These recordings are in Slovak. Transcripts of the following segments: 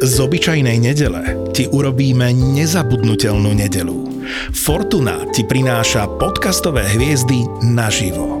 Z obyčajnej nedele ti urobíme nezabudnutelnú nedeľu. Fortuna ti prináša podcastové hviezdy naživo.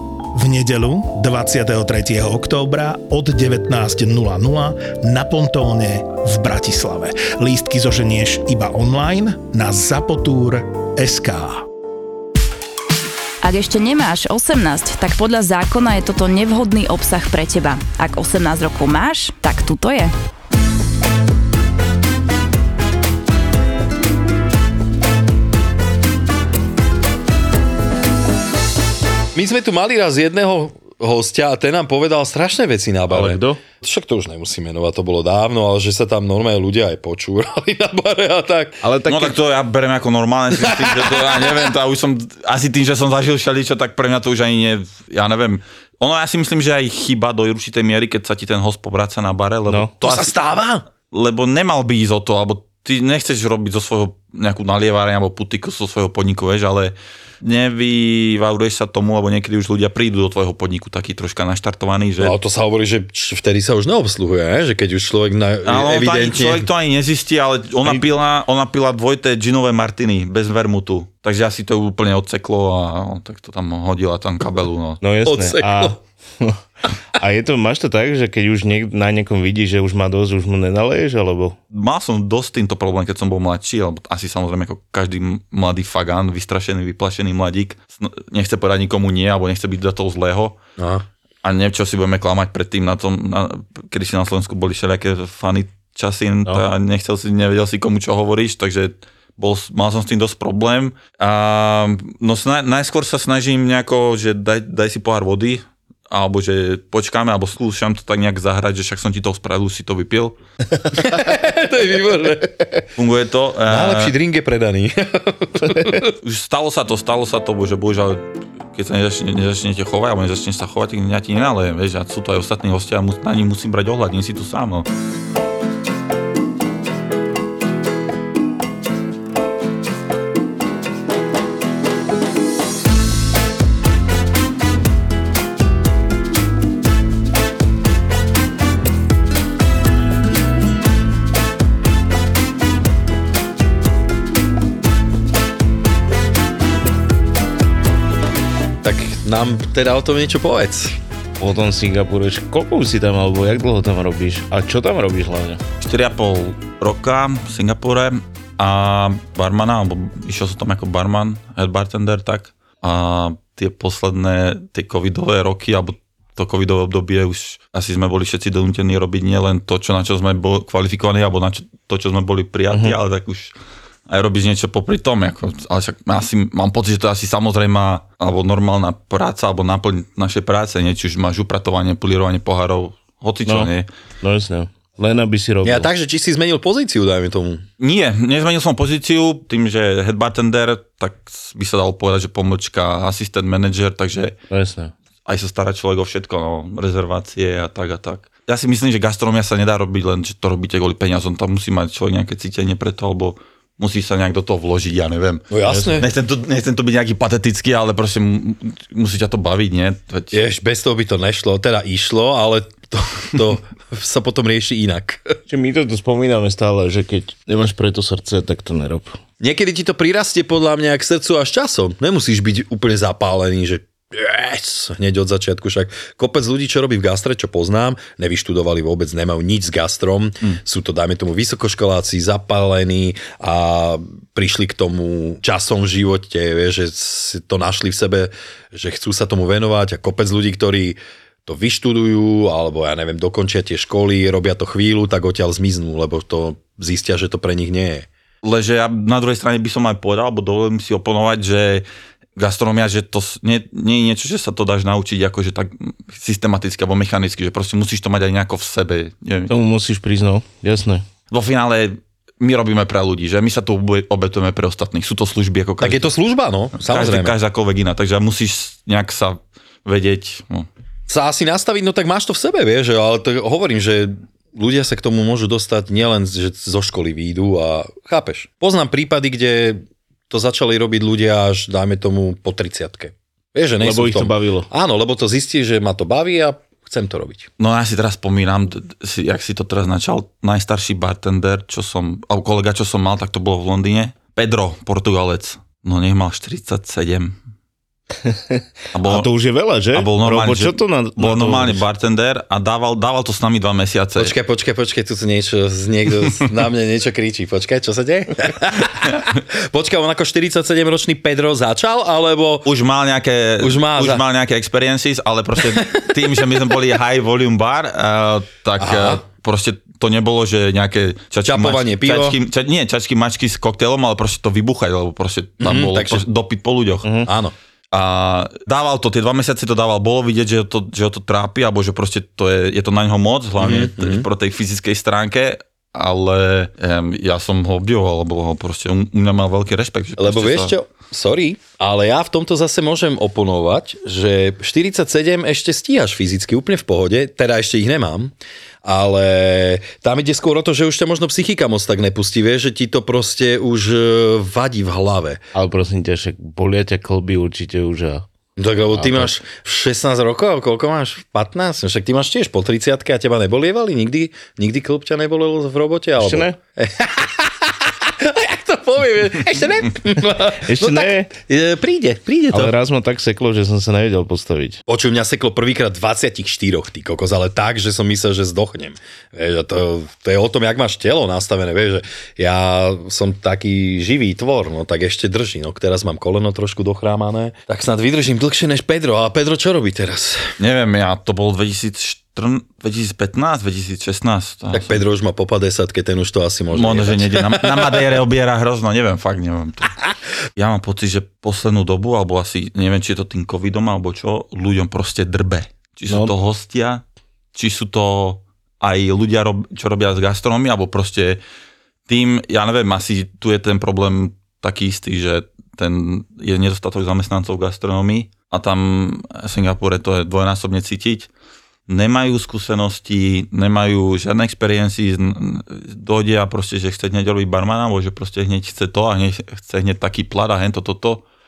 V nedeľu 23. októbra od 19.00 na Pontóne v Bratislave. Lístky zoženieš iba online na zapotour.sk. Ak ešte nemáš 18, tak podľa zákona je toto nevhodný obsah pre teba. Ak 18 rokov máš, tak tuto je. My sme tu mali raz jedného hostia a ten nám povedal strašné veci na bare. Ale kto? Však to už nemusím menovať, to bolo dávno, ale že sa tam normálne ľudia aj počúrali na bare a tak. Ale tak no tak to ja berem ako normálne, si tým, že to ja neviem, to už som, asi tým, že som zažil všeličo, tak pre mňa to už ani nie, ja neviem. Ono ja si myslím, že aj chyba do určitej miery, keď sa ti ten host povraca na bare, lebo no. To asi, sa stáva? Lebo nemal by ísť o to, alebo ty nechceš robiť zo svojho nejakú nalieváreň alebo putiku zo svojho podniku, vieš, ale nevyvauruješ sa tomu, lebo niekedy už ľudia prídu do tvojho podniku taký troška naštartovaný, že... No, to sa hovorí, že vtedy sa už neobsluhuje, že keď už človek evidentne... Človek to ani nezistí, ale ona pila dvojité džinové martiny bez vermutu, takže asi to úplne odseklo a tak to tam hodila tam kabelu, no. No jasné. Odseklo. A je to, máš to tak, že keď už na niekom vidíš, že už má dosť, už mu nenaleješ, alebo? Mal som dosť týmto problém, keď som bol mladší, alebo asi samozrejme ako každý mladý fagán, vystrašený, vyplašený mladík, nechce povedať nikomu nie, alebo nechce byť do toho zlého. Aha. A niečo si budeme klamať predtým, kedy si na Slovensku boli všelijaké fany časín, no. A nevedel si komu čo hovoríš, takže... Mal som s tým dosť problém. A, no najskôr sa snažím nejako, že daj si pohár vody, alebo že počkáme, alebo skúšam to tak nejak zahrať, že však som ti toho spravil, si to vypil. To je výborné. Funguje to. Najlepší drink je predaný. Už stalo sa to, že bohužiaľ, keď sa nezačnete chovať, alebo nezačneš sa chovať, tak ja ti nenalejem, vieš, a sú to aj ostatní hostia, a na nich musím brať ohľad, nie si tu sám, no. Nám teda o tom niečo povedz. O tom Singapúre, koľko si tam, alebo jak dlho tam robíš? A čo tam robíš hlavne? 4,5 roka v Singapúre a barmana, alebo išiel som tam ako barman, head bartender, tak. A tie posledné, tie covidové roky, alebo to covidové obdobie už asi sme boli všetci donútení robiť nielen to, čo, na čo sme boli kvalifikovaní, alebo to, čo sme boli prijatí, ale tak už... aj robíš niečo popri tom, ako, ale však asi, mám pocit, že to je asi samozrejma alebo normálna práca, alebo náplň našej práce, niečo už máš upratovanie, polírovanie pohárov, hocičo, nie? No jasne, len aby si robil. Ja takže, či si zmenil pozíciu, dajme tomu? Nie, nezmenil som pozíciu, tým, že head bartender, tak by sa dalo povedať, že pomlčka, assistant manager, takže no, jasne. Aj sa stará človek o všetko, no, rezervácie a tak a tak. Ja si myslím, že gastronomia sa nedá robiť len, že to robíte kvôli peniazom, tam musí mať človek nejaké cítenie preto, alebo musíš sa nejak do toho vložiť, ja neviem. No jasne. Nechcem to byť nejaký patetický, ale proste musí ťa to baviť, nie? Jež, bez toho by to nešlo, teda išlo, ale to sa potom rieši inak. Čiže my to spomíname stále, že keď nemáš pre to srdce, tak to nerob. Niekedy ti to prirastie podľa mňa k srdcu až časom. Nemusíš byť úplne zapálený, že yes, hneď od začiatku, však kopec ľudí, čo robí v gastre, čo poznám, nevyštudovali vôbec, nemajú nič s gastrom, sú to, dajme tomu, vysokoškoláci, zapálení a prišli k tomu časom v živote, vieš, že si to našli v sebe, že chcú sa tomu venovať a kopec ľudí, ktorí to vyštudujú, alebo ja neviem, dokončia tie školy, robia to chvíľu, tak odtiaľ zmiznú, lebo to zistia, že to pre nich nie je. Leže ja na druhej strane by som aj povedal, alebo dovolím si oponovať, že gastronomia, že to nie je niečo, že sa to dáš naučiť akože tak systematicky alebo mechanicky, že proste musíš to mať aj nejako v sebe. Tomu musíš priznať, jasné. Vo finále my robíme pre ľudí, že my sa tu obetujeme pre ostatných. Sú to služby ako každý. Tak je to služba, no, samozrejme. Každá iná, takže musíš nejak sa vedieť, no. Sa asi nastaviť, no tak máš to v sebe, vieš, ale to hovorím, že ľudia sa k tomu môžu dostať nielen, že zo školy výjdu a chápeš. Poznám prípady, kde to začali robiť ľudia až, dajme tomu, po 30-ke. Vieš, že lebo ich to bavilo. Áno, lebo to zistí, že ma to baví a chcem to robiť. No ja si teraz spomínam, jak si to teraz načal, najstarší bartender, kolega, čo som mal, tak to bolo v Londýne. Pedro, Portugalec. No nech mal 47. A to už je veľa, že? A bol normálne, bartender a dával to s nami 2 mesiace. Počkaj, tu niekto na mňa niečo kričí. Počkaj, čo sa deje? Počkaj, on ako 47-ročný Pedro začal, alebo... Už mal nejaké experiences, ale proste tým, že my sme boli high volume bar, tak proste to nebolo, že nejaké čačky, mačky s koktelom, ale proste to vybuchať, lebo proste tam bolo dopyt po ľuďoch. Mm-hmm. Áno. A dával to, tie 2 mesiace to dával, bolo vidieť, že ho to trápi, alebo že proste to je to na ňo moc, hlavne pro tej fyzickej stránke, ale ja som ho obdivoval, lebo ho proste, u mňa mal veľký rešpekt. Lebo vieš čo, sorry, ale ja v tomto zase môžem oponovať, že 47 ešte stíhaš fyzicky úplne v pohode, teda ešte ich nemám, ale tam ide skôr o to, že už ťa možno psychika moc tak nepustí, vieš, že ti to proste už vadí v hlave. Ale prosím ťa, však bolia ťa klby určite už a... Tak lebo ty máš 16 rokov, koľko máš? 15? Však ty máš tiež po 30-ke a teba nebolievali? Nikdy klb ťa nebolel v robote? Ešte ne. Jak to poviem? Ešte ne? Ešte no ne. Tak, príde to. Ale raz ma tak seklo, že som sa nevedel postaviť. Počuj, mňa seklo prvýkrát 24, ty kokos, ale tak, že som myslel, že zdochnem. Vieš, to je o tom, jak máš telo nastavené. Vieš, že ja som taký živý tvor, no tak ešte drží. No teraz mám koleno trošku dochrámané, tak snad vydržím dlhšie než Pedro. A Pedro čo robí teraz? Neviem, ja to bol 2015, 2016. Tak Pedro už má po 50, keď ten už to asi môže. Možno, že nejde. Na Madeire obiera hrozno, neviem. Ja mám pocit, že poslednú dobu, alebo asi, neviem, či je to tým covidom, alebo čo, ľuďom proste drbe. Či sú to hostia, či sú to aj ľudia, čo robia z gastronomie, alebo proste tým, ja neviem, asi tu je ten problém taký istý, že je nedostatok zamestnancov v gastronomii a tam v Singapúre to je dvojnásobne cítiť. Nemajú skúsenosti, nemajú žiadne experiency, dojde a proste, že chce hneď robiť barmana, alebo že proste hneď chce to a hneď taký plat a hento.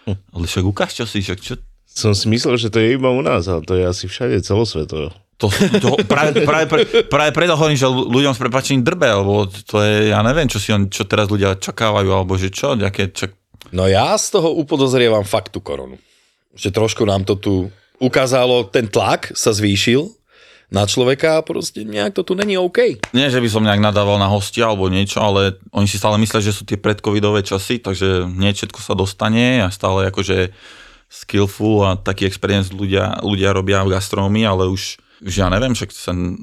Ale však ukáž, čo si, čo? Som si myslel, že to je iba u nás, ale to je asi všade celosvetovo. Práve preto hovorím, že ľuďom s prepáčením drbe, lebo to je, ja neviem, čo teraz ľudia čakávajú, alebo že čo, nejaké... No ja z toho upodozrievam fakt tú koronu. Že trošku nám to tu ukázalo, ten tlak sa zvýšil na človeka a proste nejak to tu není OK. Nie, že by som nejak nadával na hostia alebo niečo, ale oni si stále myslia, že sú tie predcovidové časy, takže niečo sa dostane a stále akože skillful a taký experience ľudia robia v gastronómii, ale už ja neviem, však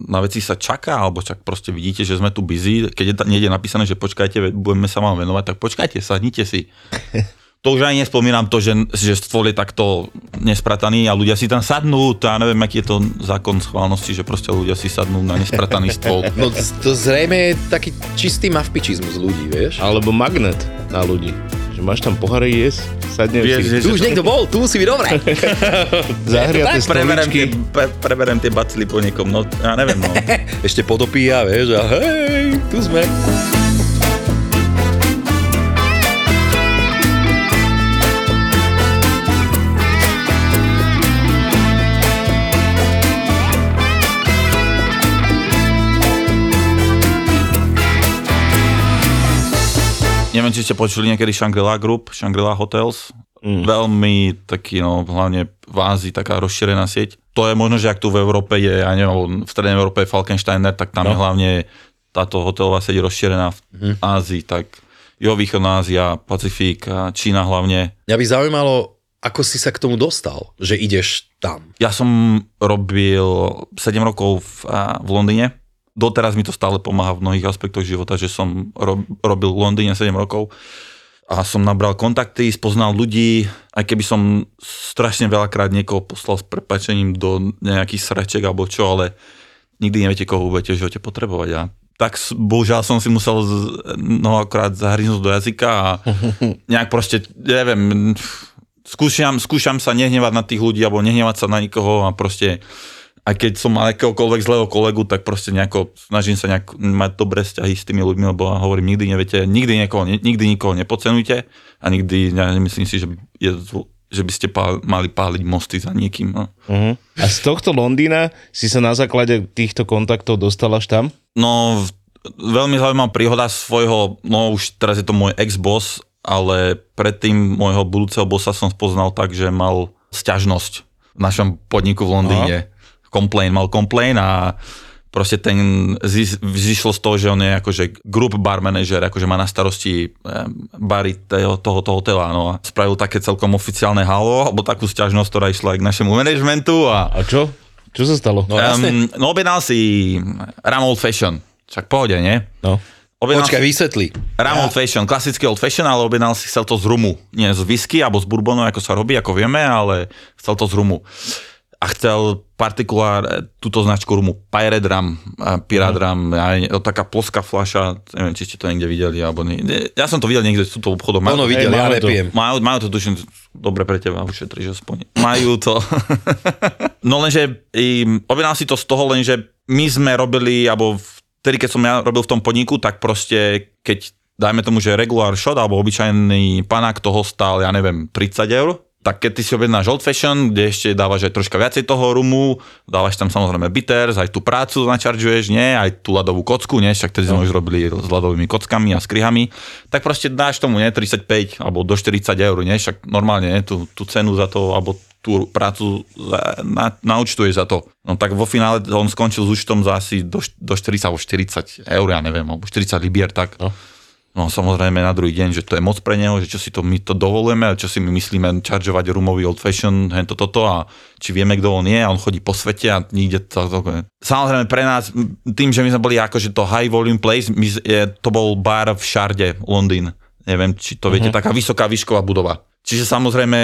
na veci sa čaká, alebo čak proste vidíte, že sme tu busy, keď niekde napísané, že počkajte, budeme sa vám venovať, tak počkajte, sadnite si. To už aj nespomínam to, že stôl je takto nesprataný a ľudia si tam sadnú. To ja neviem, aký je to zákon schválnosti, že proste ľudia si sadnú na nesprataný stôl. No to zrejme je taký čistý mafpičizmus ľudí, vieš? Alebo magnet na ľudí. Že máš tam pohary jesť, sadnem si. Tu už niekto bol, tu musí byť dobré. Zahriate stoličky. Preberem tie bacily po niekom, no ja neviem. No. Ešte podopíja, vieš, a hej, tu sme. Neviem, či ste počuli niekedy Shangri-La Group, Shangri-La Hotels. Veľmi taký, no hlavne v Ázii taká rozšírená sieť. To je možno, že ak tu v Európe je, ja neviem, v strednej Európe je Falkensteiner, tak tam je hlavne táto hotelová sieť rozšírená v Ázii, tak Východná Ázia, Pacifik, Čína hlavne. Mňa by zaujímalo, ako si sa k tomu dostal, že ideš tam. Ja som robil 7 rokov v Londýne. Doteraz mi to stále pomáha v mnohých aspektoch života, že som robil v Londýne 7 rokov a som nabral kontakty, spoznal ľudí, aj keby som strašne veľakrát niekoho poslal s prepáčením do nejakých sraček alebo čo, ale nikdy neviete, koho budete v živote potrebovať a tak bohužiaľ som si musel mnohokrát zahryznúť do jazyka a nejak proste, neviem, skúšam sa nehnevať na tých ľudí alebo nehnevať sa na nikoho a proste, aj keď som mal akéhokoľvek zlého kolegu, tak proste nejako snažím sa nejak mať dobré vzťahy s tými ľuďmi, lebo hovorím, nikdy neviete, nikdy nikoho nepocenujte a nikdy, ja nemyslím si, že by ste mali páliť mosty za niekým. No. Uh-huh. A z tohto Londýna si sa na základe týchto kontaktov dostal až tam? No, veľmi zaujímavá príhoda svojho, no už teraz je to môj ex-boss, ale predtým môjho budúceho bossa som spoznal tak, že mal sťažnosť v našom podniku v Londýne. Uh-huh. Mal complain a proste ten vyšlo z toho, že on je akože group bar manager, akože má na starosti bary tohoto hotela, no a spravil také celkom oficiálne halo, alebo takú sťažnosť, ktorá išla aj k našemu managementu. A čo? Čo sa stalo? No, no objednal si Ram Old Fashion, však pohode, nie? No. Počkaj, vysvetli. Ram Old Fashion, klasický Old Fashion, ale objednal si, chcel to z rumu, nie z whisky, alebo z bourbonu, ako sa robí, ako vieme, ale chcel to z rumu. A chcel partikulár túto značku rumu Pyradram, to taká ploská fľaša, neviem, či ste to niekde videli, alebo nie. Ja som to videl niekde z túto obchodom. Ono videl, ja nepijem. Majú to, tuším, dobre pre teba, ušetríš aspoň. Majú to. No lenže, objednal si to z toho, lenže my sme robili, alebo vtedy, keď som ja robil v tom podniku, tak proste, keď dajme tomu, že regular shot, alebo obyčajný panák toho stál, ja neviem, 30 eur, tak keď ty si objednáš Old Fashion, kde ešte dávaš aj troška viacej toho rumu, dávaš tam samozrejme bitters, aj tú prácu načaržuješ, nie, aj tú ľadovú kocku, nie, však tedy sme už robili s ľadovými kockami a skrihami, tak proste dáš tomu, nie, 35 alebo do 40 eur, nie, však normálne, nie, tú cenu za to, alebo tú prácu naúčtuješ za to. No tak vo finále on skončil s účtom za asi do 40 alebo 40 eur, ja neviem, alebo 40 libier, tak... No. No samozrejme na druhý deň, že to je moc pre neho, že čo si to my to dovolujeme, čo si my myslíme čaržovať rumový Old Fashion, toto a či vieme, kto on je, a on chodí po svete a nikde to. Samozrejme pre nás, tým, že my sme boli akože to high volume place, to bol bar v Sharde, Londýn. Neviem, či to viete, taká vysoká výšková budova. Čiže samozrejme,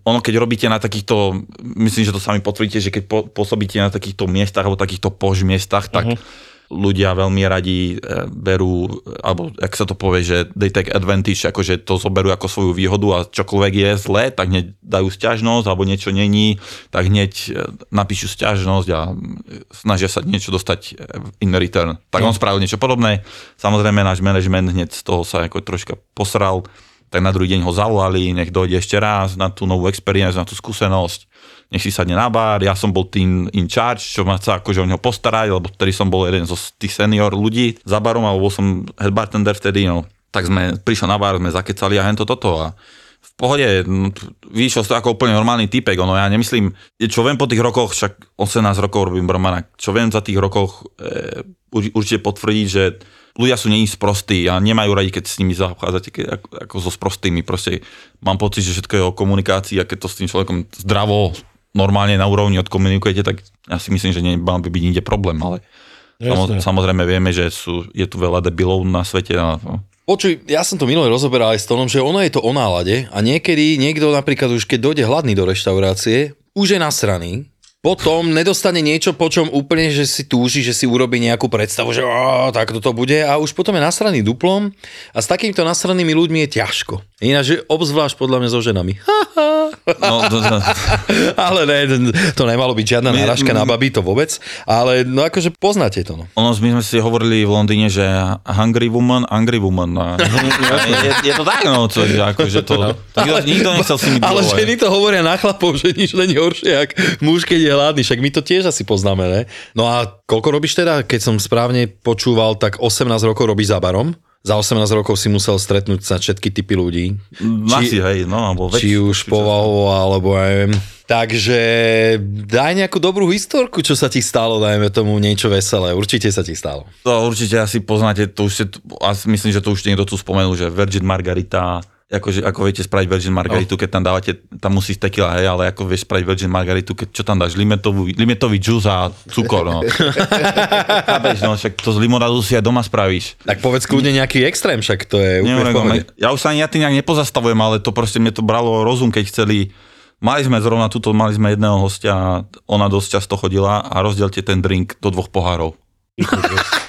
ono keď robíte na takýchto, myslím, že to sami potvrdíte, že keď pôsobíte na takýchto miestach alebo takýchto pož miestach, tak... Ľudia veľmi radi berú, alebo ak sa to povie, že they take advantage, akože to zoberú ako svoju výhodu a čokoľvek je zlé, tak hneď dajú sťažnosť, alebo niečo není, tak hneď napíšu sťažnosť a snažia sa niečo dostať in return. Tak on spravil niečo podobné. Samozrejme náš management hneď z toho sa ako troška posral, tak na druhý deň ho zavolali, nech dojde ešte raz na tú novú experience, na tú skúsenosť. Nech si sadne na bar, ja som bol tým in charge, čo ma sa akože o neho postarať, lebo vtedy som bol jeden zo tých senior ľudí za barom, alebo som head bartender vtedy, no. Tak sme prišli na bar, sme zakecali a hento toto a v pohode, no, vyšiel to ako úplne normálny typek, ono ja nemyslím, čo viem po tých rokoch, však 18 rokov robím barmana, čo viem za tých rokoch, určite potvrdiť, že ľudia sú není sprostí a nemajú radi, keď s nimi zachádzate ako so sprostými. Proste mám pocit, že všetko je o komunikácii a keď to s tým človekom zdravo, normálne na úrovni odkomunikujete, tak ja si myslím, že nemal by byť nikde problém, ale samozrejme vieme, že je tu veľa debilov na svete. Počuj, ja som to minulé rozoberal aj s Tónom, že ono je to o nálade a niekedy niekto napríklad už keď dojde hladný do reštaurácie, už je nasraný, potom nedostane niečo, po čom úplne, že si túži, že si urobí nejakú predstavu, že tak toto bude a už potom je nasraný duplom a s takýmito nasranými ľuďmi je ťažko. Ináč, obzvlášť podľa mňa so ženami. No, ale ne, to nemalo byť žiadna náražka na babi, to vôbec, ale no akože poznáte to. No. My sme si hovorili v Londýne, že angry woman. Je to tak, no, čo, akože to... No. Nikto nechcel si mi dôvať. Ale ženy to hovoria na chlapov, že nič není horšie, jak muž, keď je hladný, však my to tiež asi poznáme, ne? No a koľko robíš teda? Keď som správne počúval, tak 18 rokov robíš za barom. Za 18 rokov si musel stretnúť sa všetky typy ľudí. Asi, hej, no, alebo väčšie. Či už povahovo, alebo neviem. Takže daj nejakú dobrú historku, čo sa ti stalo, dajme tomu niečo veselé. Určite sa ti stalo. To určite asi poznáte, to už ste, myslím, že to už niekto tu spomenul, že Virgin Margarita... Ako viete spraviť Virgin Margaritu, keď tam dávate, tam musíš tequila, hej, ale ako vieš spraviť Virgin Margaritu, keď čo tam dáš, limitový džús a cukor, no. Chápeš, no, však to z limonádu si aj doma spravíš. Tak povedz kľudne nejaký extrém, však to je úplne v pohode. Ja už sa ani tým nejak nepozastavujem, ale to proste mne to bralo rozum, keď chceli, mali sme jedného hostia, ona dosť často chodila a rozdielte ten drink do 2 pohárov.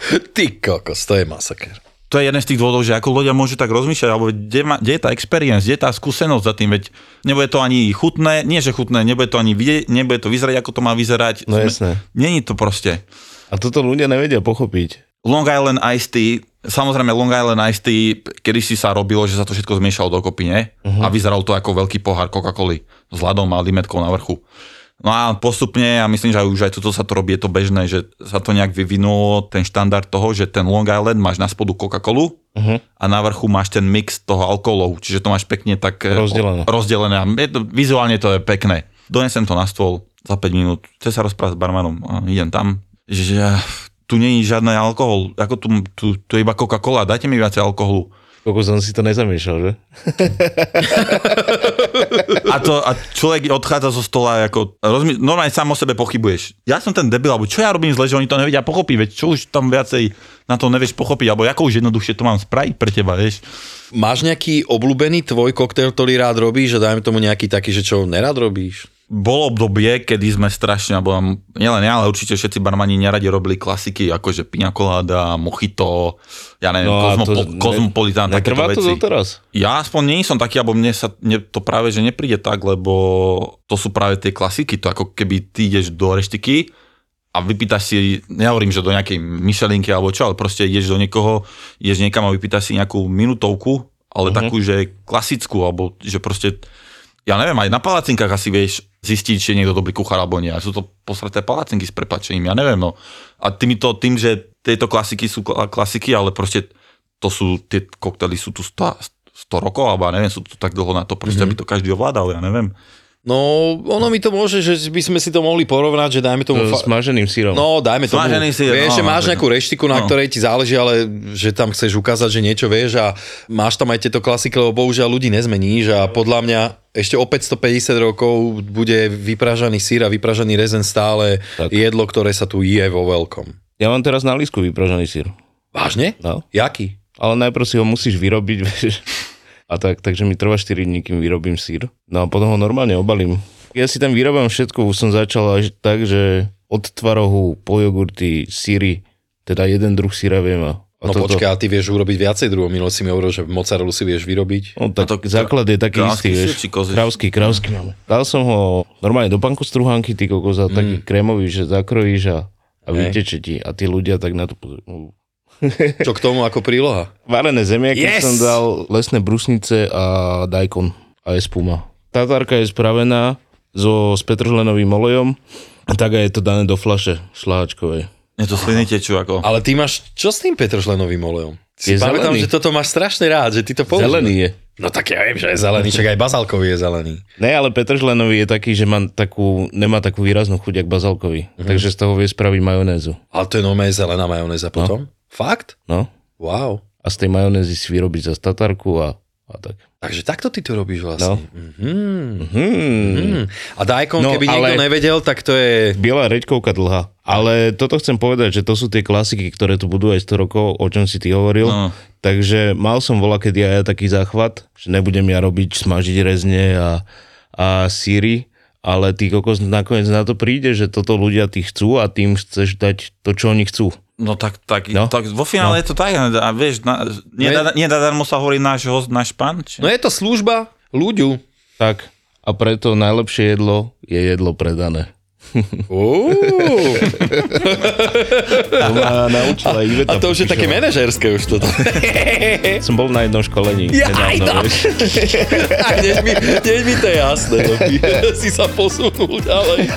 Ty kokos, to je masaker. To je jeden z tých dôvodov, že ako ľudia môžu tak rozmýšľať, alebo kde je tá experience, kde je tá skúsenosť za tým, veď nebude to ani chutné, nie že chutné, nebude to ani vidieť, nebude to vyzerať, ako to má vyzerať. No jasné. Není to proste. A toto ľudia nevedia pochopiť. Long Island Iced Tea, samozrejme Long Island Iced Tea, kedy si sa robilo, že sa to všetko zmiešalo dokopy, ne? Uh-huh. A vyzeralo to ako veľký pohár Coca-Coly s ľadom a limetkou na vrchu. No a postupne, ja myslím, že už aj toto sa to robí, je to bežné, že sa to nejak vyvinulo, ten štandard toho, že ten Long Island máš na spodu Coca-Colu a na vrchu máš ten mix toho alkoholov, čiže to máš pekne tak rozdelené. Vizuálne to je pekné. Donesem to na stôl za 5 minút, chcem sa rozprávať s barmanom a idem tam, že tu nie je žiadny alkohol, ako tu je iba Coca-Cola, dajte mi viacej alkoholu. Koľko som si to nezamiešal, že? A človek odchádza zo stola, ako normálne sám o sebe pochybuješ. Ja som ten debil, alebo čo ja robím zle, že oni to nevedia pochopiť, veď čo už tam viacej na to nevieš pochopiť, alebo ako už jednoduchšie to mám spraviť pre teba, vieš. Máš nejaký obľúbený tvoj koktail, ktorý rád robíš, a dajme tomu nejaký taký, že čo nerad robíš? Bolo obdobie, kedy sme strašne, alebo nielen ja, ale určite všetci barmani neradi robili klasiky, akože piña colada, mojito, ja neviem, kozmopolitán, takéto veci. To teraz? Ja aspoň nie som taký, alebo mne sa to práve, že nepríde tak, lebo to sú práve tie klasiky, to ako keby ty ideš do reštiky a vypýtaš si, nehovorím, že do nejakej Michelinky alebo čo, ale proste ideš do niekoho, ideš niekam a vypýtaš si nejakú minutovku, ale takú, že klasickú, alebo že proste, ja neviem, aj na palacinkách asi vieš zistiť, či je niekto dobrý kuchár alebo nie. Sú to posraté palacinky s prepáčením, ja neviem. No. A tým, že tieto klasiky sú klasiky, ale proste to sú, tie koktely sú tu 100 rokov, alebo neviem, sú tu tak dlho na to, proste aby to každý ovládal, ja neviem. No, ono mi to môže, že by sme si to mohli porovnať, že dajme tomu... Smaženým sírom. No, dajme tomu. Smažený sír. Vieš, že máš nejakú reštiku, na ktorej ti záleží, ale že tam chceš ukázať, že niečo vieš a máš tam aj tieto klasiky, lebo bohužiaľ ľudí nezmeníš a podľa mňa ešte o 550 rokov bude vypražaný sír a vypražaný rezen stále tak. Jedlo, ktoré sa tu je vo veľkom. Ja mám teraz na lístku vypražaný sír. Vážne? No. Jaký? Ale najprv si ho musíš vyrobiť, vieš. A takže mi trvá 4 dní, kým vyrobím sír. No a potom ho normálne obalím. Ja si tam vyrábam všetko, už som začal až tak, že od tvarohu po jogurty, síry, teda jeden druh síra viem. No počkaj, ty vieš urobiť viacej druhov. Minul si mi hovoril, že mozzarellu si vieš vyrobiť. No tak základ je taký istý, vieš. Krávsky máme. Dal som ho normálne do panku strúhanky, ty kokoza, taký krémový, že zakrojíš a vyteče ti. A tí ľudia tak na to pozrú. Čo k tomu ako príloha? Varené zemiaky som dal, lesné brusnice a daikon a espuma. Tatárka je spravená s petržlenovým olejom a tak je to dané do fľaše šláčkovej. Je to sliny tečú ako... Ale ty máš čo s tým petržlenovým olejom? Je pamätám, že toto máš strašne rád, že ty to použíš. Zelený je. No tak ja viem, že je zelený, však aj bazálkový je zelený. Ne, ale petržlenový je taký, že nemá takú výraznú chuť, jak bazálkový. Takže z toho vie spraviť majonézu. Ale to je normálne zelená majonéza potom? No. Fakt? No. Wow. A z tej majonézy si vyrobíš zase tatárku a tak. Takže takto ty to robíš vlastne. No. A dajkon, no, keby niekto nevedel, tak to je... Biela reďkovka dlhá. Ale toto chcem povedať, že to sú tie klasiky, ktoré tu budú aj 100 rokov, o čom si ty hovoril. No. Takže mal som volakedy aj ja taký záchvat, že nebudem ja robiť, smažiť rezne a síry. Ale ty kokos nakoniec na to príde, že toto ľudia ti chcú a tým chceš dať to, čo oni chcú. No tak vo finále je to tak, a vieš, nedarmo sa hovorí náš host, náš pán. Či? No je to služba ľuďu. Tak, a preto najlepšie jedlo je jedlo predané. To ma naučila Iveta. A to už je také manažerské už toto. Som bol na jednom školení. Nedávno, vieš. A kdež mi to je jasné, no, si sa posunul ďalej.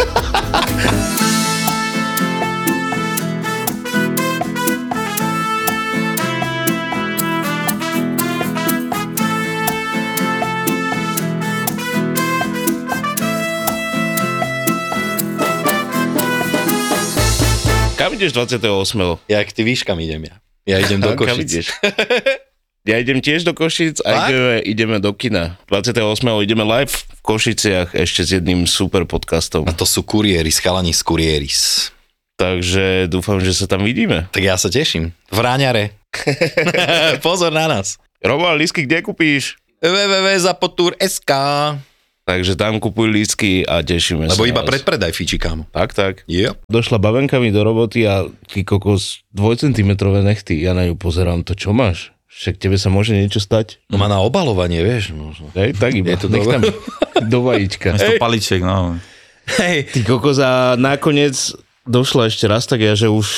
Kam ideš 28? Ja k tým výškam idem ja. Ja idem do Košic. Ja idem tiež do Košic a ideme do kina. 28. ideme live v Košiciach ešte s jedným super podcastom. A to sú Kurieris, chalani z Kurieris. Takže dúfam, že sa tam vidíme. Tak ja sa teším. V Ráňare. Pozor na nás. Robo, lístky kde kúpíš? www.zapotour.sk. takže tam kupuj lístky a tešíme sa. Lebo iba predpredaj fičikám. Tak. Yep. Došla babenka mi do roboty a ty kokos 2-centimetrové nechty, ja na ju pozerám, to čo máš? Však tebe sa môže niečo stať. No má na obalovanie, vieš. Možno. Hej, tak iba. Je to nech tam do vajíčka. Mesto paliček, no. Hej. Ty kokos a nakoniec došla ešte raz tak ja, že už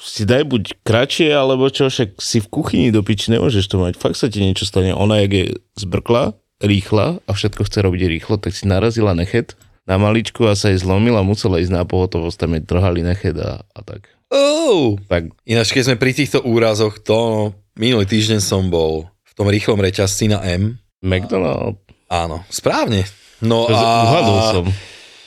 si daj buď kratšie, alebo čo, však si v kuchyni do piči nemôžeš to mať. Fakt sa ti niečo stane. Ona, jak je zbrkla, rýchla a všetko chce robiť rýchlo, tak si narazila nechet na maličku a sa jej zlomila, musela ísť na pohotovosť, tam jej trhali nechet a tak. Tak. Ináč, keď sme pri týchto úrazoch, to minulý týždeň som bol v tom rýchlom reťazci na M. McDonald's. Áno, správne. No uhadol som.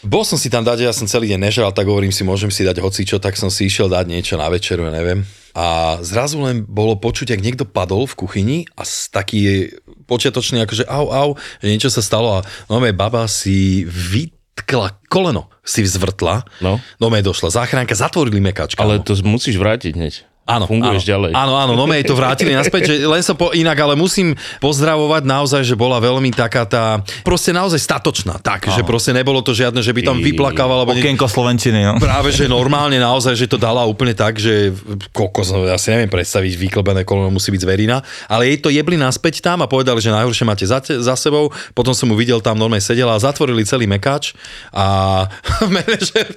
Bol som si tam dať, ja som celý deň nežral, tak hovorím si, môžem si dať hocičo, tak som si išiel dať niečo na večeru, ja neviem. A zrazu len bolo počuť, ak niekto padol v kuchyni a taký počiatočný, akože au, že niečo sa stalo a no mé baba si vytkla koleno, si vzvrtla, no mé došla záchranka, zatvorili mekačka. Ale to musíš vrátiť hneď. Áno, funguješ ďalej. Áno, no mne to vrátili naspäť, že len som inak, ale musím pozdravovať naozaj, že bola veľmi taká tá, proste naozaj statočná, tak, že proste nebolo to žiadne, že by tam vyplakávala. Okienko slovenčiny, no. Práve, že normálne naozaj, že to dala úplne tak, že kokos, ja si neviem predstaviť, vyklbené koleno musí byť zverina, ale jej to jebli naspäť tam a povedali, že najhoršie máte za sebou, potom som ju videl tam, normálne sedela a zatvorili celý mekáč a manažer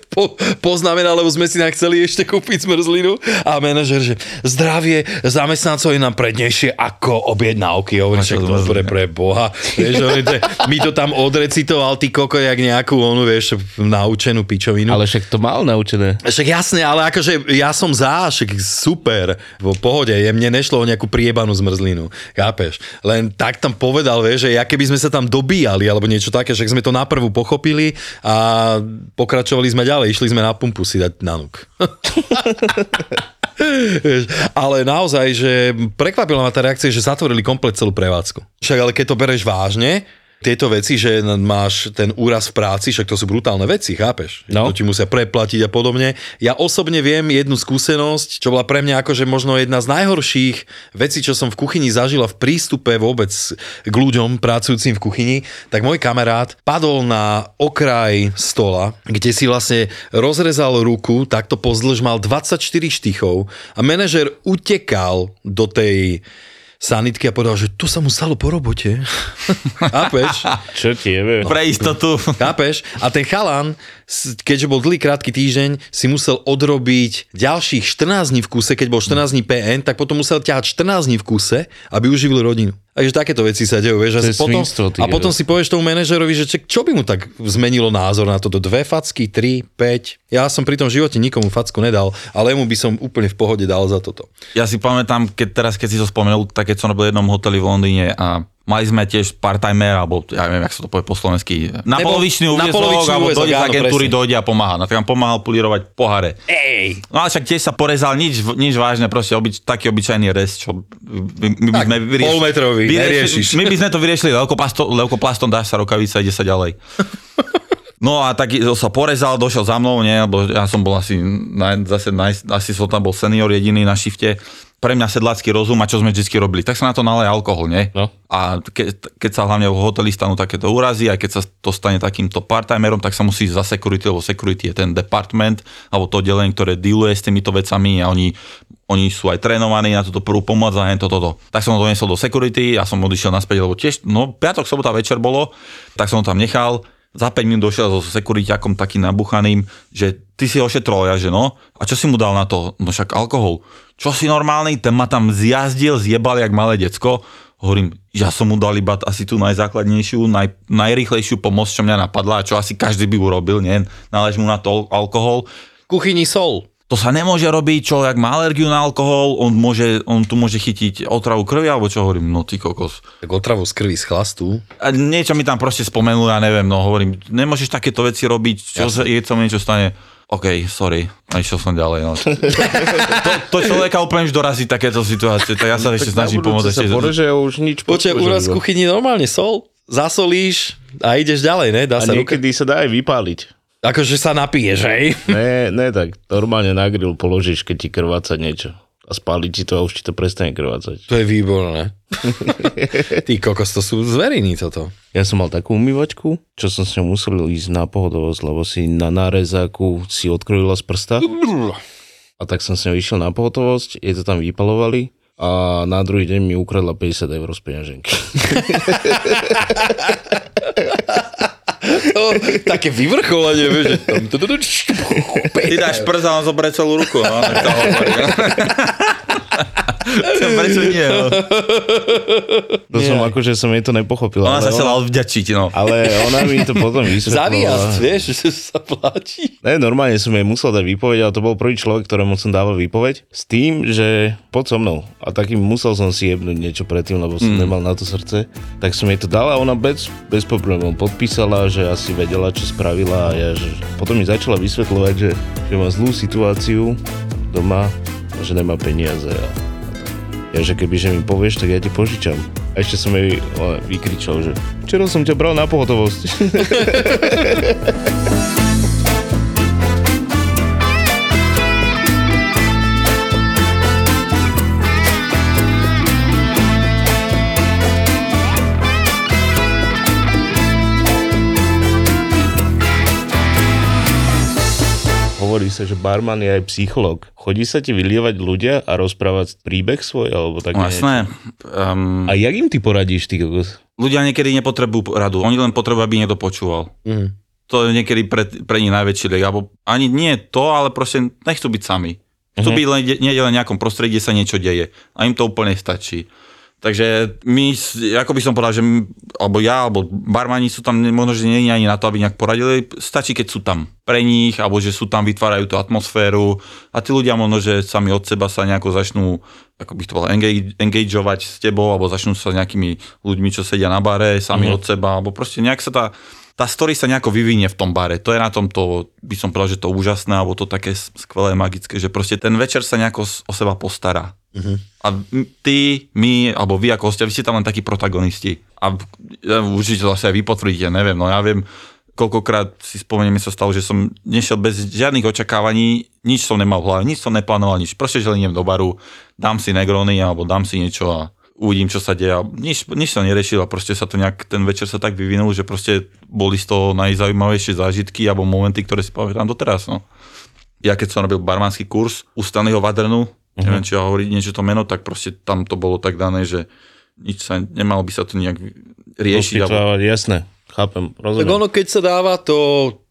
poznamenal, lebo sme si chceli ešte kúpiť zmrzlinu a manažer že zdravie zamestnancov je nám prednejšie ako objednávky. Hovorím, že to pre Boha. Vieš, mi to tam odrecitoval ty koko, jak nejakú onu, vieš, naučenú pičovinu. Ale však to mal naučené. Však jasne, ale akože ja som však super, v pohode, mne nešlo o nejakú priebanú zmrzlinu. Chápeš? Len tak tam povedal, vieš, že ja keby sme sa tam dobíjali, alebo niečo také, však sme to naprvu pochopili a pokračovali sme ďalej, išli sme na pumpu si dať nanuk. Ale naozaj, že prekvapila ma tá reakcia, že zatvorili komplet celú prevádzku. Však ale keď to bereš vážne, tieto veci, že máš ten úraz v práci, však to sú brutálne veci, chápeš? No. To ti musia preplatiť a podobne. Ja osobne viem jednu skúsenosť, čo bola pre mňa akože možno jedna z najhorších vecí, čo som v kuchyni zažila v prístupe vôbec k ľuďom pracujúcim v kuchyni, tak môj kamarát padol na okraj stola, kde si vlastne rozrezal ruku, takto pozdĺž mal 24 štychov a manažer utekal do tej sanitky a povedal, že to sa mu stalo po robote. Kápeš? Čo ti jebe? No, pre istotu. Kápeš? A ten chalan, keďže bol dlhý krátky týždeň, si musel odrobiť ďalších 14 dní v kuse, keď bol 14 dní PN, tak potom musel ťahať 14 dní v kuse, aby uživil rodinu. Takže takéto veci sa dejú, vieš. Potom si povieš tomu manažerovi, že čo by mu tak zmenilo názor na toto? 2 facky, 3, 5. Ja som pri tom živote nikomu facku nedal, ale mu by som úplne v pohode dal za toto. Ja si pamätám, keď si to spomenul, tak keď som robil v jednom hoteli v Londýne a mali sme tiež part-timera, alebo ja neviem, jak sa to povie po slovensky, na polovičný úväzok, alebo dojde z agentúry, dojde a pomáha. No tak nám pomáhal polírovať poháre. Ej. No ale však tiež sa porezal, nič vážne, proste taký obyčajný rez, čo polmetrový, neriešiš. My by sme to vyriešili leukoplastom, dáš sa rukavica, ide sa ďalej. No a tak sa porezal, došiel za mnou, nie, lebo ja som bol asi som tam bol senior jediný na šifte. Pre mňa sedlácky rozum a čo sme vždycky robili. Tak sa na to naleje alkohol, nie? No. A keď sa hlavne v hoteli stanú takéto úrazy, aj keď sa to stane takýmto part-timerom, tak sa musí za security, lebo security je ten department, alebo to delenie, ktoré dealuje s týmito vecami a oni sú aj trénovaní na túto prvú pomoc a toto. Tak som ho doniesol do security a som odišiel naspäť, lebo tiež, no piatok, sobota večer bolo, tak som ho tam nechal. Za 5 minút došiel so sekuriťakom takým nabuchaným, že ty si ho šetrol, ja že no. A čo si mu dal na to? No však alkohol. Čo si normálny? Ten ma tam zjazdil, zjebal jak malé decko. Hovorím, ja som mu dal iba asi tú najzákladnejšiu, najrýchlejšiu pomoc, čo mňa napadla a čo asi každý by urobil, nie? Nalež mu na to alkohol. Kuchyni sol. To sa nemôže robiť, čo, jak má alergiu na alkohol, on tu môže chytiť otravu krvi, alebo čo hovorím, no ty kokos. Tak otravu z krvi z chlastu. A niečo mi tam proste spomenul, ja neviem, no hovorím, nemôžeš takéto veci robiť, keď sa mi niečo stane. OK, sorry, a išiel som ďalej. No. To človeka úplne už dorazí takéto situácie, tak ja sa ešte snažím pomôcť. Počkaj, úraz v kuchyni normálne sol, zasolíš a ideš ďalej, ne? Dá sa niekedy sa dá aj vypáliť. Akože sa napiješ, hej? Ne, tak normálne na grill položíš, keď ti krváca niečo. a spáli ti to a už ti to prestane krvácať. To je výborné. Ty kokos, to sú zveriny toto. Ja som mal takú umývačku, čo som s ňou musel ísť na pohodovosť, lebo si na nárezáku si odkrojila z prsta. A tak som s ňou išiel na pohotovosť, jej to tam vypalovali a na druhý deň mi ukradla 50 eur z peňaženky. To, také vyvrcholenie, vieš, že tam... Ty dáš prst a on zoberie celú ruku, no? To hovorí, no? To prečo nie, no? To som akože, som jej to nepochopil. Ona sa chcela vďačiť, no. Ale ona mi to potom vysvetlila. Zaviazd, vieš, že sa pláči. Ne, normálne som jej musel dať výpoveď, ale to bol prvý človek, ktorému som dával výpoveď, s tým, že poď so mnou. A takým musel som si jebnúť niečo predtým, lebo som nemal na to srdce. Tak som jej to dal a ona bez problémov podpísala, že asi vedela, čo spravila a ja, že... Potom mi začala vysvetľovať, že má zlú situáciu doma, že nemá peniaze a ja, že kebyže mi povieš, tak ja ti požičam. A ešte som jej vykričal, že včera som ťa bral na pohotovosť. Hovorí sa, že barman je aj psychológ. Chodí sa ti vylievať ľudia a rozprávať príbeh svoj, alebo tak niečo? Jasné. A jak im ty poradíš, ty kokos? Ľudia niekedy nepotrebujú radu. Oni len potrebujú, aby niekto počúval. To je niekedy pre nich najväčší liek. Alebo ani nie to, ale proste nechcú byť sami. Chcú byť len v nejakom prostredí, kde sa niečo deje. A im to úplne stačí. Takže my, ako by som povedal, že my, alebo ja, alebo barmani sú tam, možno, že nie je ani na to, aby nejak poradili, stačí, keď sú tam pre nich, alebo že sú tam, vytvárajú tú atmosféru a tí ľudia možno, že sami od seba sa nejako začnú, ako by to bolo, engageovať s tebou, alebo začnú sa s nejakými ľuďmi, čo sedia na bare, sami od seba, alebo proste nejak sa tá story sa nejako vyvinie v tom bare. To je na tom to, by som povedal, že to úžasné, alebo to také skvelé, magické, že proste ten večer sa nejako o seba postará. A ty, my, alebo vy ako hostia, vy ste tam len takí protagonisti. A určite to asi aj vy potvrdíte, neviem, no ja viem, koľkokrát si spomeniem, mi sa stalo, že som nešiel bez žiadnych očakávaní, nič som nemal v hlave, nič som neplánoval, nič. Proste, že idem do baru, dám si Negroni, alebo dám si niečo a uvidím, čo sa deje. Nič som neriešil a proste sa to nejak, ten večer sa tak vyvinul, že proste boli z toho najzaujímavejšie zážitky alebo momenty, ktoré si pamätám doteraz, no. Ja keď som robil barmanský kurz u Stanleyho Vadrnu, neviem, či ja hovoriť niečo to meno, tak proste tam to bolo tak dané, že nič sa, nemalo by sa to nejak riešiť. Alebo... Jasné, chápem, rozumiem. Tak ono, keď sa dáva to,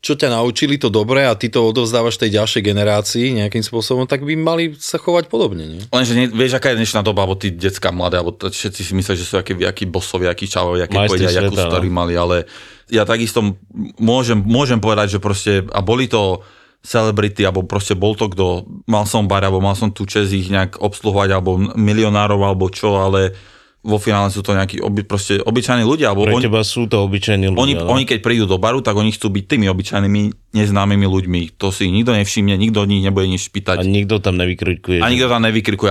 čo ťa naučili, to dobré a ty to odovzdávaš tej ďalšej generácii nejakým spôsobom, tak by mali sa chovať podobne, nie? Lenže vieš, aká je dnešná doba, alebo tí decká mladé, alebo všetci si myslia, že sú akí bossovia, akí čávovia, akí pojedia, jakú story mali, ale ja takisto môžem povedať, že proste, a boli to... celebrity, alebo proste bol to kto, mal som bar, alebo mal som tú čest ich nejak obsluhovať, alebo milionárov, alebo čo, ale vo finále sú to nejakí proste obyčajní ľudia. Alebo pre teba sú to obyčajní ľudia. Oni keď prídu do baru, tak oni chcú byť tými obyčajnými neznámymi ľuďmi. To si nikto nevšimne, nikto od nich nebude nič pýtať. A nikto tam nevykrikuje.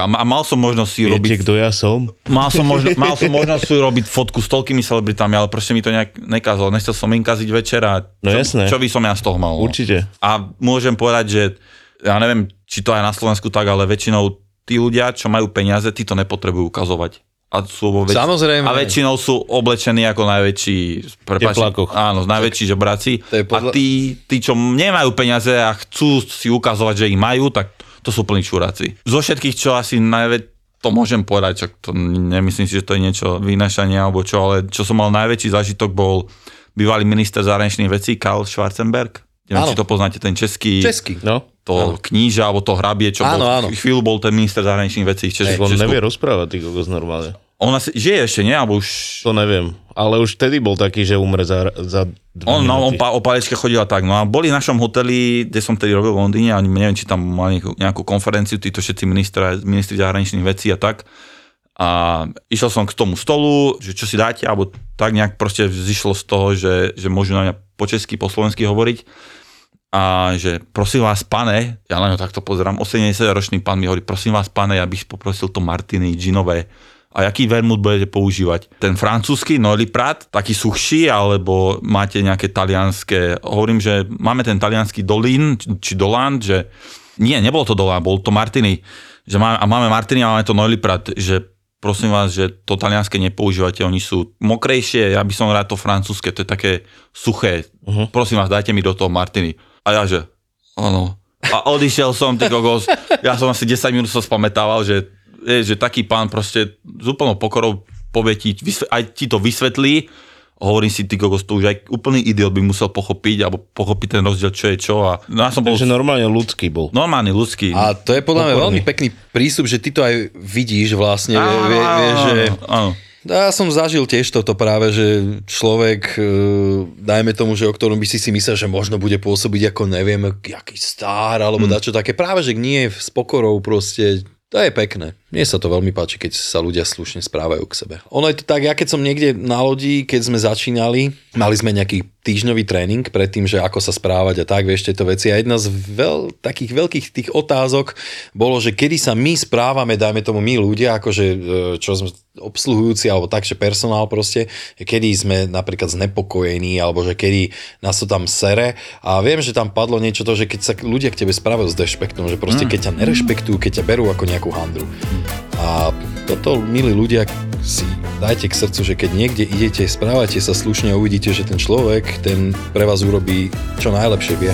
A mal som možnosť si robiť... Viete, kto ja som? Mal som možnosť si robiť fotku s toľkými celebritami, ale proste mi to nejak nekázalo. Nechcel som im kaziť večer a čo by som ja z toho mal. Určite. A môžem povedať, že ja neviem, či to aj na Slovensku tak, ale väčšinou tí ľudia, čo majú peniaze, tí to nepotrebujú ukazovať. A sú a väčšinou sú oblečení ako najväčší, áno, najväčší žebráci. A tí, čo nemajú peniaze a chcú si ukazovať, že ich majú, tak to sú plní čuráci. Zo všetkých, čo asi to môžem povedať, čak to nemyslím si, že to je niečo vynášanie alebo čo, ale čo som mal najväčší zážitok bol bývalý minister zahraničných vecí Karl Schwarzenberg. Neviem, či to poznáte, ten český. No. To kníža, alebo to hrabie, čo bol, chvíľu bol ten minister zahraničných vecí v Česku. On nevie rozprávať, ty kokos, normálne. On asi žije ešte, nie? Alebo už... To neviem, ale už vtedy bol taký, že umre za 2 minúty. On o paličke chodil a tak. No a boli v našom hoteli, kde som vtedy robil v Londýne, a neviem, či tam mal nejakú konferenciu, títo všetci ministri zahraničných vecí a tak. A išiel som k tomu stolu, že čo si dáte, alebo tak nejak proste zišlo z toho, že môžu na mňa po česky, po slovensky hovoriť. A že prosím vás, pane, ja na ňo takto pozerám, 80-ročný pán mi hovorí, prosím vás, pane, ja bych poprosil to Martini, džinové. A jaký vermut budete používať? Ten francúzsky, Noilly Prat, taký suchší, alebo máte nejaké talianské? Hovorím, že máme ten talianský Dolin, či Dolan, že nie, nebol to Dolan, bol to Martini. že máme Martini a máme to Noilly Prat, že prosím vás, že to talianske nepoužívate, oni sú mokrejšie, ja by som rád to francúzske, to je také suché. Uh-huh. Prosím vás, dajte mi do toho Martini. A ja, že áno. A odišiel som, ty kokos, ja som asi 10 minút sa spamätával, že taký pán proste s úplnou pokorou povie ti, aj ti to vysvetlí, hovorím si, ty kokos, to už aj úplný idiot by musel pochopiť, alebo pochopiť ten rozdiel, čo je čo. A no, ja som bol... Takže normálne ľudský bol. Normálny ľudský. A to je podľa mňa veľmi pekný prístup, že ty to aj vidíš vlastne. Vieš, že... Áno. Ja som zažil tiež toto práve, že človek, dajme tomu, že o ktorom by si si myslel, že možno bude pôsobiť ako neviem, jaký star, alebo dačo také. Práve, že nie s pokorou proste. To je pekné. Mne sa to veľmi páči, keď sa ľudia slušne správajú k sebe. Ono je to tak, ja keď som niekde na lodi, keď sme začínali, mali sme nejaký týždňový tréning predtým, že ako sa správať a tak, vieš, tieto veci. A jedna z takých veľkých tých otázok bolo, že kedy sa my správame, dajme tomu my ľudia, akože čo sme obsluhujúci, alebo tak, že personál proste, kedy sme napríklad znepokojení, alebo že kedy nás to tam sere. A viem, že tam padlo niečo to, že keď sa ľudia k tebe správajú s dešpektom, že proste keď ťa nerešpektujú, keď ťa berú ako nejakú handru. A toto, milí ľudia, si dajte k srdcu, že keď niekde idete, správate sa slušne a uvidíte, že ten človek, ten pre vás urobí čo najlepšie vie.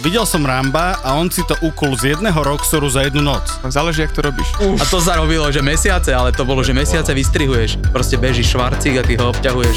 Videl som Ramba a on si to ukol z jedného rockstoru za jednu noc. Záleží, jak to robíš. Uf. A to zarobilo, že mesiace, ale to bolo, že mesiace vystrihuješ. Proste bežíš švarcík a ty ho obťahuješ.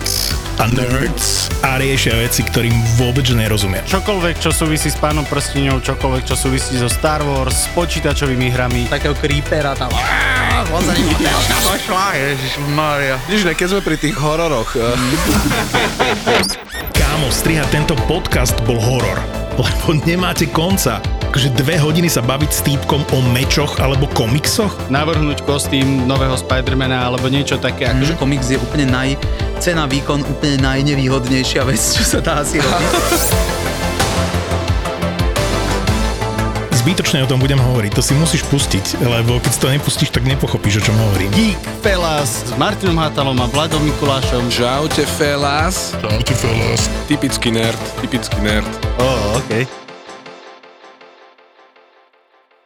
a Nerds a riešia veci, ktorým vôbec nerozumia. Čokoľvek, čo súvisí s Pánom prsteňov, čokoľvek, čo súvisí so Star Wars, s počítačovými hrami. Takého creepera tam. Ježišmaria. Ježiš, keď sme pri tých hororoch. Kámo, strihať tento podcast bol horor, lebo nemáte konca. Takže 2 hodiny sa baviť s týpkom o mečoch alebo komiksoch? Navrhnúť kostým nového Spidermana alebo niečo také. Akože komiks je úplne cena výkon úplne najnevýhodnejšia vec, čo sa dá asi robiť. Zbytočne o tom budem hovoriť, to si musíš pustiť, lebo keď to nepustíš, tak nepochopíš, o čom hovorím. Geek Fellas s Martinom Hátalom a Vladom Mikulášom. Čaute Fellas. Čaute Fellas. Typický nerd. Ó, okej.